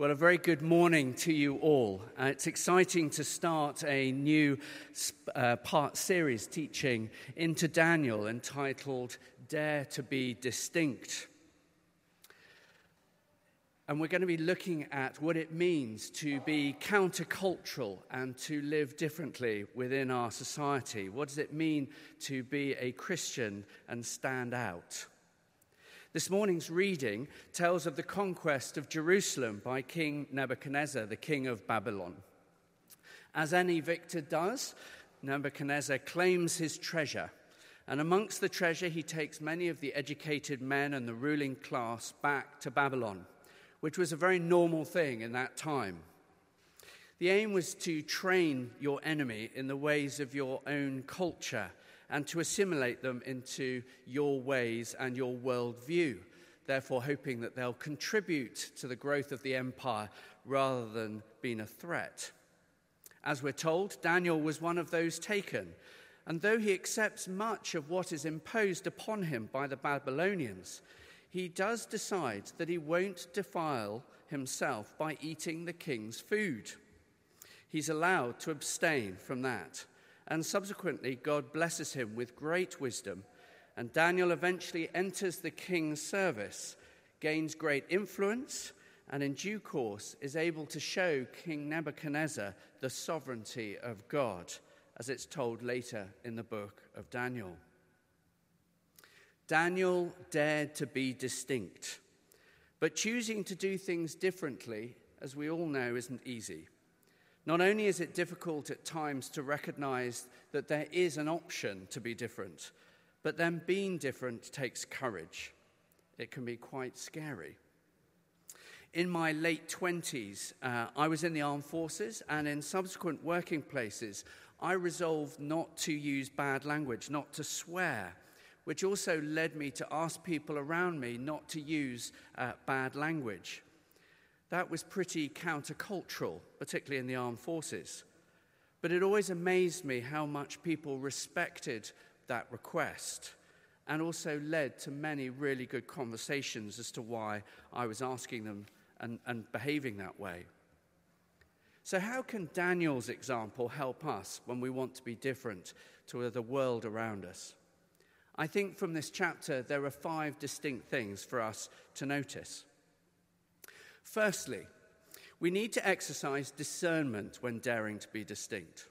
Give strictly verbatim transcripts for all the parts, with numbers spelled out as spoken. Well, a very good morning to you all. Uh, it's exciting to start a new uh, part series teaching into Daniel entitled Dare to be Distinct. And we're going to be looking at what it means to be countercultural and to live differently within our society. What does it mean to be a Christian and stand out? This morning's reading tells of the conquest of Jerusalem by King Nebuchadnezzar, the king of Babylon. As any victor does, Nebuchadnezzar claims his treasure, and amongst the treasure he takes many of the educated men and the ruling class back to Babylon, which was a very normal thing in that time. The aim was to train your enemy in the ways of your own culture, and to assimilate them into your ways and your worldview, therefore hoping that they'll contribute to the growth of the empire rather than being a threat. As we're told, Daniel was one of those taken, and though he accepts much of what is imposed upon him by the Babylonians, he does decide that he won't defile himself by eating the king's food. He's allowed to abstain from that. And subsequently, God blesses him with great wisdom, and Daniel eventually enters the king's service, gains great influence, and in due course is able to show King Nebuchadnezzar the sovereignty of God, as it's told later in the book of Daniel. Daniel dared to be distinct, but choosing to do things differently, as we all know, isn't easy. Not only is it difficult at times to recognize that there is an option to be different, but then being different takes courage. It can be quite scary. In my late twenties, uh, I was in the armed forces, and in subsequent working places, I resolved not to use bad language, not to swear, which also led me to ask people around me not to use uh, bad language. That was pretty countercultural, particularly in the armed forces. But it always amazed me how much people respected that request, and also led to many really good conversations as to why I was asking them and, and behaving that way. So how can Daniel's example help us when we want to be different to the world around us? I think from this chapter there are five distinct things for us to notice. Firstly, we need to exercise discernment when daring to be distinct.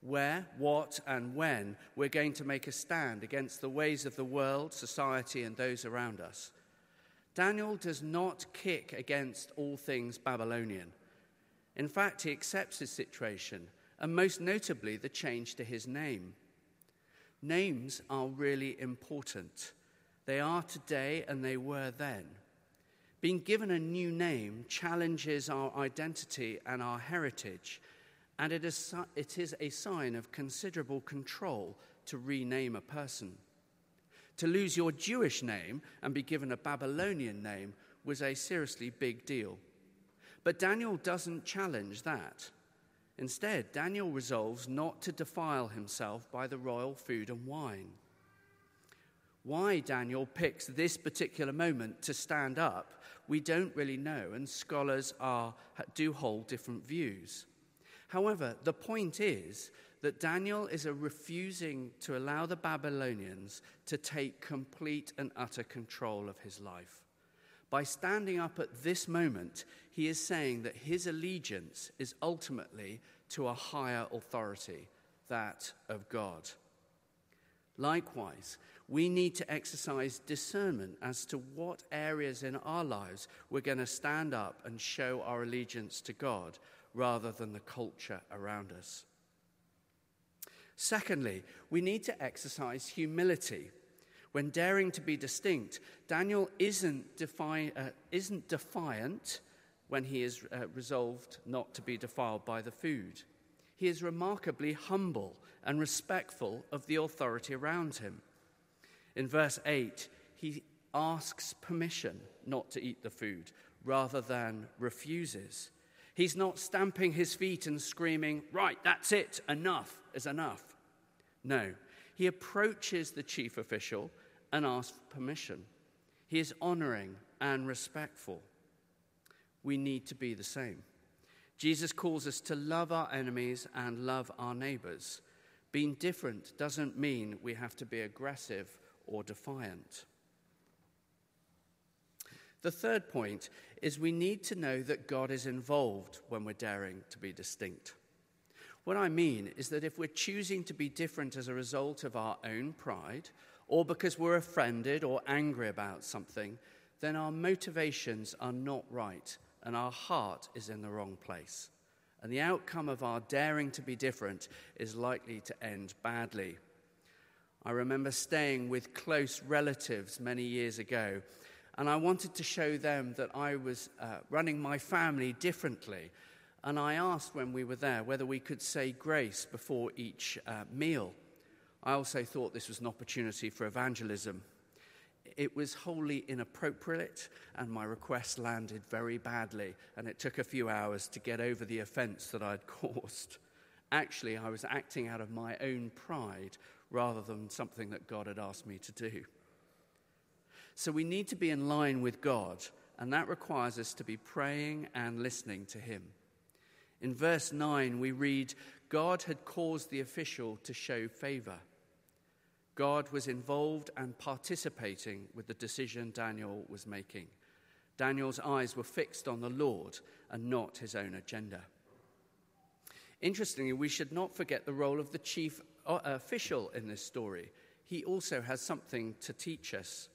Where, what, and when we're going to make a stand against the ways of the world, society, and those around us. Daniel does not kick against all things Babylonian. In fact, he accepts his situation, and most notably the change to his name. Names are really important. They are today and they were then. Being given a new name challenges our identity and our heritage, and it is, it is a sign of considerable control to rename a person. To lose your Jewish name and be given a Babylonian name was a seriously big deal. But Daniel doesn't challenge that. Instead, Daniel resolves not to defile himself by the royal food and wine. Why Daniel picks this particular moment to stand up, we don't really know, and scholars are, do hold different views. However, the point is that Daniel is a refusing to allow the Babylonians to take complete and utter control of his life. By standing up at this moment, he is saying that his allegiance is ultimately to a higher authority, that of God. Likewise, we need to exercise discernment as to what areas in our lives we're going to stand up and show our allegiance to God rather than the culture around us. Secondly, we need to exercise humility. When daring to be distinct, Daniel isn't, defi- uh, isn't defiant when he is uh, resolved not to be defiled by the food. He is remarkably humble and respectful of the authority around him. In verse eight, he asks permission not to eat the food rather than refuses. He's not stamping his feet and screaming, "Right, that's it, enough is enough." No, he approaches the chief official and asks for permission. He is honoring and respectful. we need to be the same. Jesus calls us to love our enemies and love our neighbors. Being different doesn't mean we have to be aggressive or defiant. The third point is we need to know that God is involved when we're daring to be distinct. What I mean is that if we're choosing to be different as a result of our own pride, or because we're offended or angry about something, then our motivations are not right and our heart is in the wrong place. And the outcome of our daring to be different is likely to end badly. I remember staying with close relatives many years ago, and I wanted to show them that I was uh, running my family differently. And I asked when we were there whether we could say grace before each uh, meal. I also thought this was an opportunity for evangelism. It was wholly inappropriate, and my request landed very badly, and it took a few hours to get over the offense that I'd caused. Actually, I was acting out of my own pride rather than something that God had asked me to do. So we need to be in line with God, and that requires us to be praying and listening to him. In verse nine, we read, God had caused the official to show favor. God was involved and participating with the decision Daniel was making. Daniel's eyes were fixed on the Lord and not his own agenda. Interestingly, we should not forget the role of the chief official in this story. He also has something to teach us.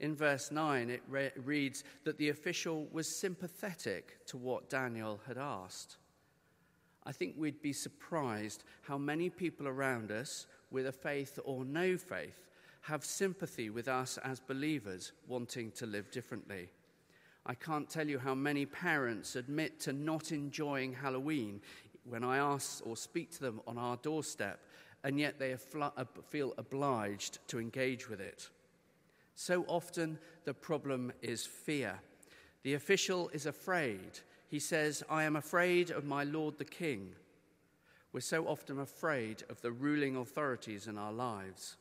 In verse nine, it re- reads that the official was sympathetic to what Daniel had asked. I think we'd be surprised how many people around us, with a faith or no faith, have sympathy with us as believers wanting to live differently. I can't tell you how many parents admit to not enjoying Halloween when I ask or speak to them on our doorstep, and yet they feel obliged to engage with it. So often the problem is fear. The official is afraid. He says, I am afraid of my Lord the King. We're so often afraid of the ruling authorities in our lives.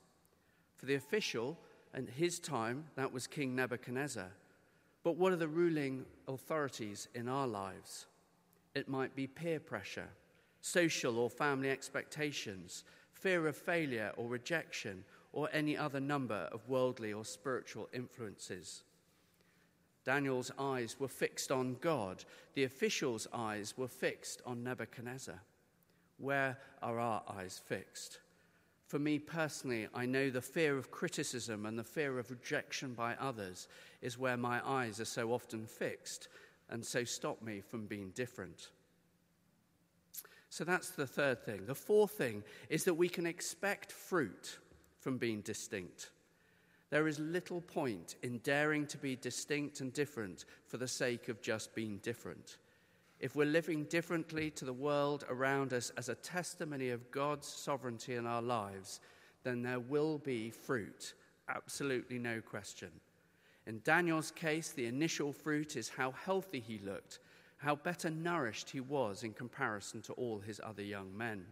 For the official, and his time, that was King Nebuchadnezzar. But what are the ruling authorities in our lives? It might be peer pressure, social or family expectations, fear of failure or rejection, or any other number of worldly or spiritual influences. Daniel's eyes were fixed on God. The official's eyes were fixed on Nebuchadnezzar. Where are our eyes fixed? For me personally, I know the fear of criticism and the fear of rejection by others is where my eyes are so often fixed and so stop me from being different. So that's the third thing. The fourth thing is that we can expect fruit from being distinct. There is little point in daring to be distinct and different for the sake of just being different. If we're living differently to the world around us as a testimony of God's sovereignty in our lives, then there will be fruit, absolutely no question. In Daniel's case, the initial fruit is how healthy he looked, how better nourished he was in comparison to all his other young men.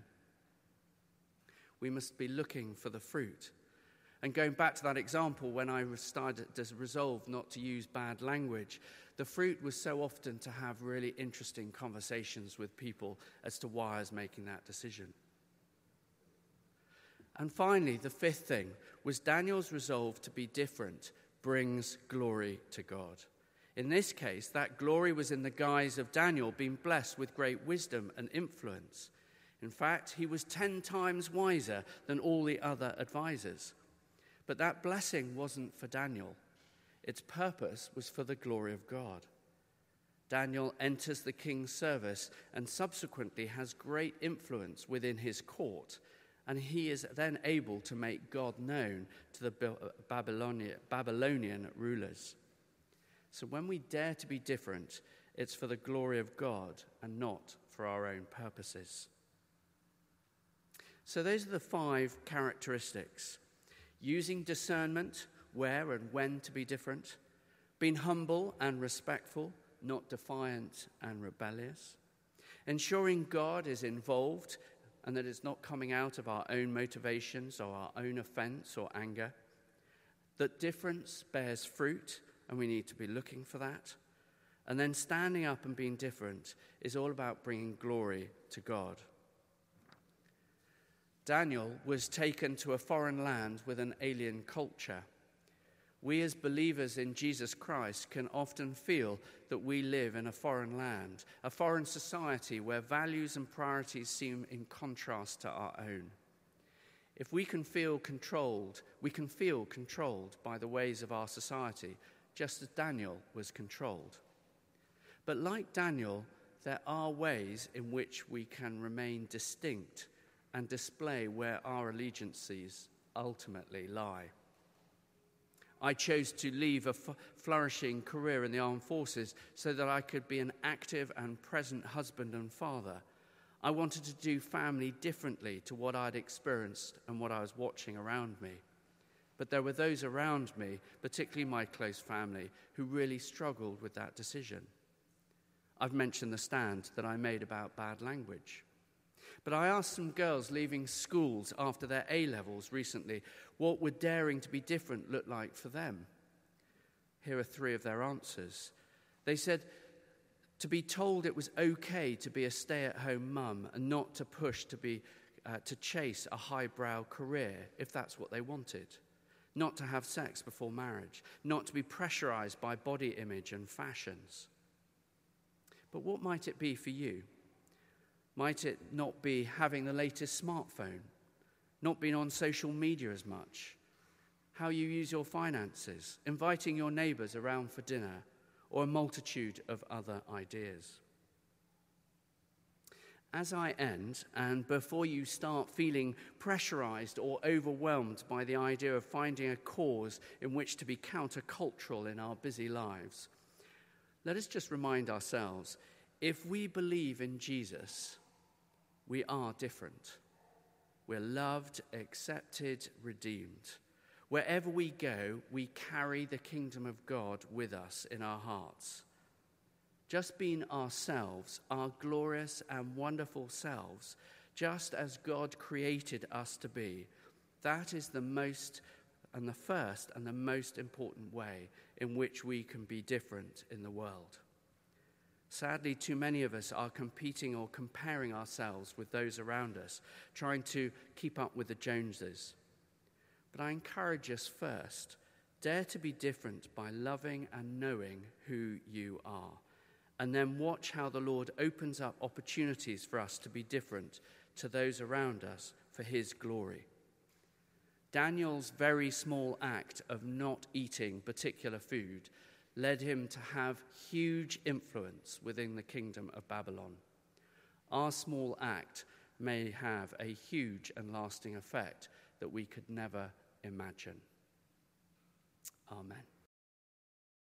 We must be looking for the fruit. And going back to that example, when I started to resolve not to use bad language, the fruit was so often to have really interesting conversations with people as to why I was making that decision. And finally, the fifth thing was Daniel's resolve to be different brings glory to God. In this case, that glory was in the guise of Daniel being blessed with great wisdom and influence. In fact, he was ten times wiser than all the other advisors. But that blessing wasn't for Daniel. Its purpose was for the glory of God. Daniel enters the king's service and subsequently has great influence within his court, and he is then able to make God known to the Babylonian rulers. So when we dare to be different, it's for the glory of God and not for our own purposes. So those are the five characteristics. Using discernment, where and when to be different. Being humble and respectful, not defiant and rebellious. Ensuring God is involved and that it's not coming out of our own motivations or our own offense or anger. That difference bears fruit, and we need to be looking for that. And then standing up and being different is all about bringing glory to God. Daniel was taken to a foreign land with an alien culture. We as believers in Jesus Christ can often feel that we live in a foreign land, a foreign society where values and priorities seem in contrast to our own. If we can feel controlled, we can feel controlled by the ways of our society, just as Daniel was controlled. But like Daniel, there are ways in which we can remain distinct and display where our allegiances ultimately lie. I chose to leave a f- flourishing career in the armed forces so that I could be an active and present husband and father. I wanted to do family differently to what I'd experienced and what I was watching around me. But there were those around me, particularly my close family, who really struggled with that decision. I've mentioned the stand that I made about bad language. But I asked some girls leaving schools after their A-levels recently what would daring to be different look like for them. Here are three of their answers. They said to be told it was okay to be a stay-at-home mum and not to push to be uh, to chase a highbrow career if that's what they wanted, not to have sex before marriage, not to be pressurized by body image and fashions. But what might it be for you? Might it not be having the latest smartphone, not being on social media as much, how you use your finances, inviting your neighbors around for dinner, or a multitude of other ideas? As I end, and before you start feeling pressurized or overwhelmed by the idea of finding a cause in which to be countercultural in our busy lives, let us just remind ourselves, if we believe in Jesus, we are different. We're loved, accepted, redeemed. Wherever we go, we carry the kingdom of God with us in our hearts. Just being ourselves, our glorious and wonderful selves, just as God created us to be, that is the most and the first and the most important way in which we can be different in the world. Sadly, too many of us are competing or comparing ourselves with those around us, trying to keep up with the Joneses. But I encourage us first, dare to be different by loving and knowing who you are, and then watch how the Lord opens up opportunities for us to be different to those around us for his glory. Daniel's very small act of not eating particular food led him to have huge influence within the kingdom of Babylon. Our small act may have a huge and lasting effect that we could never imagine. Amen.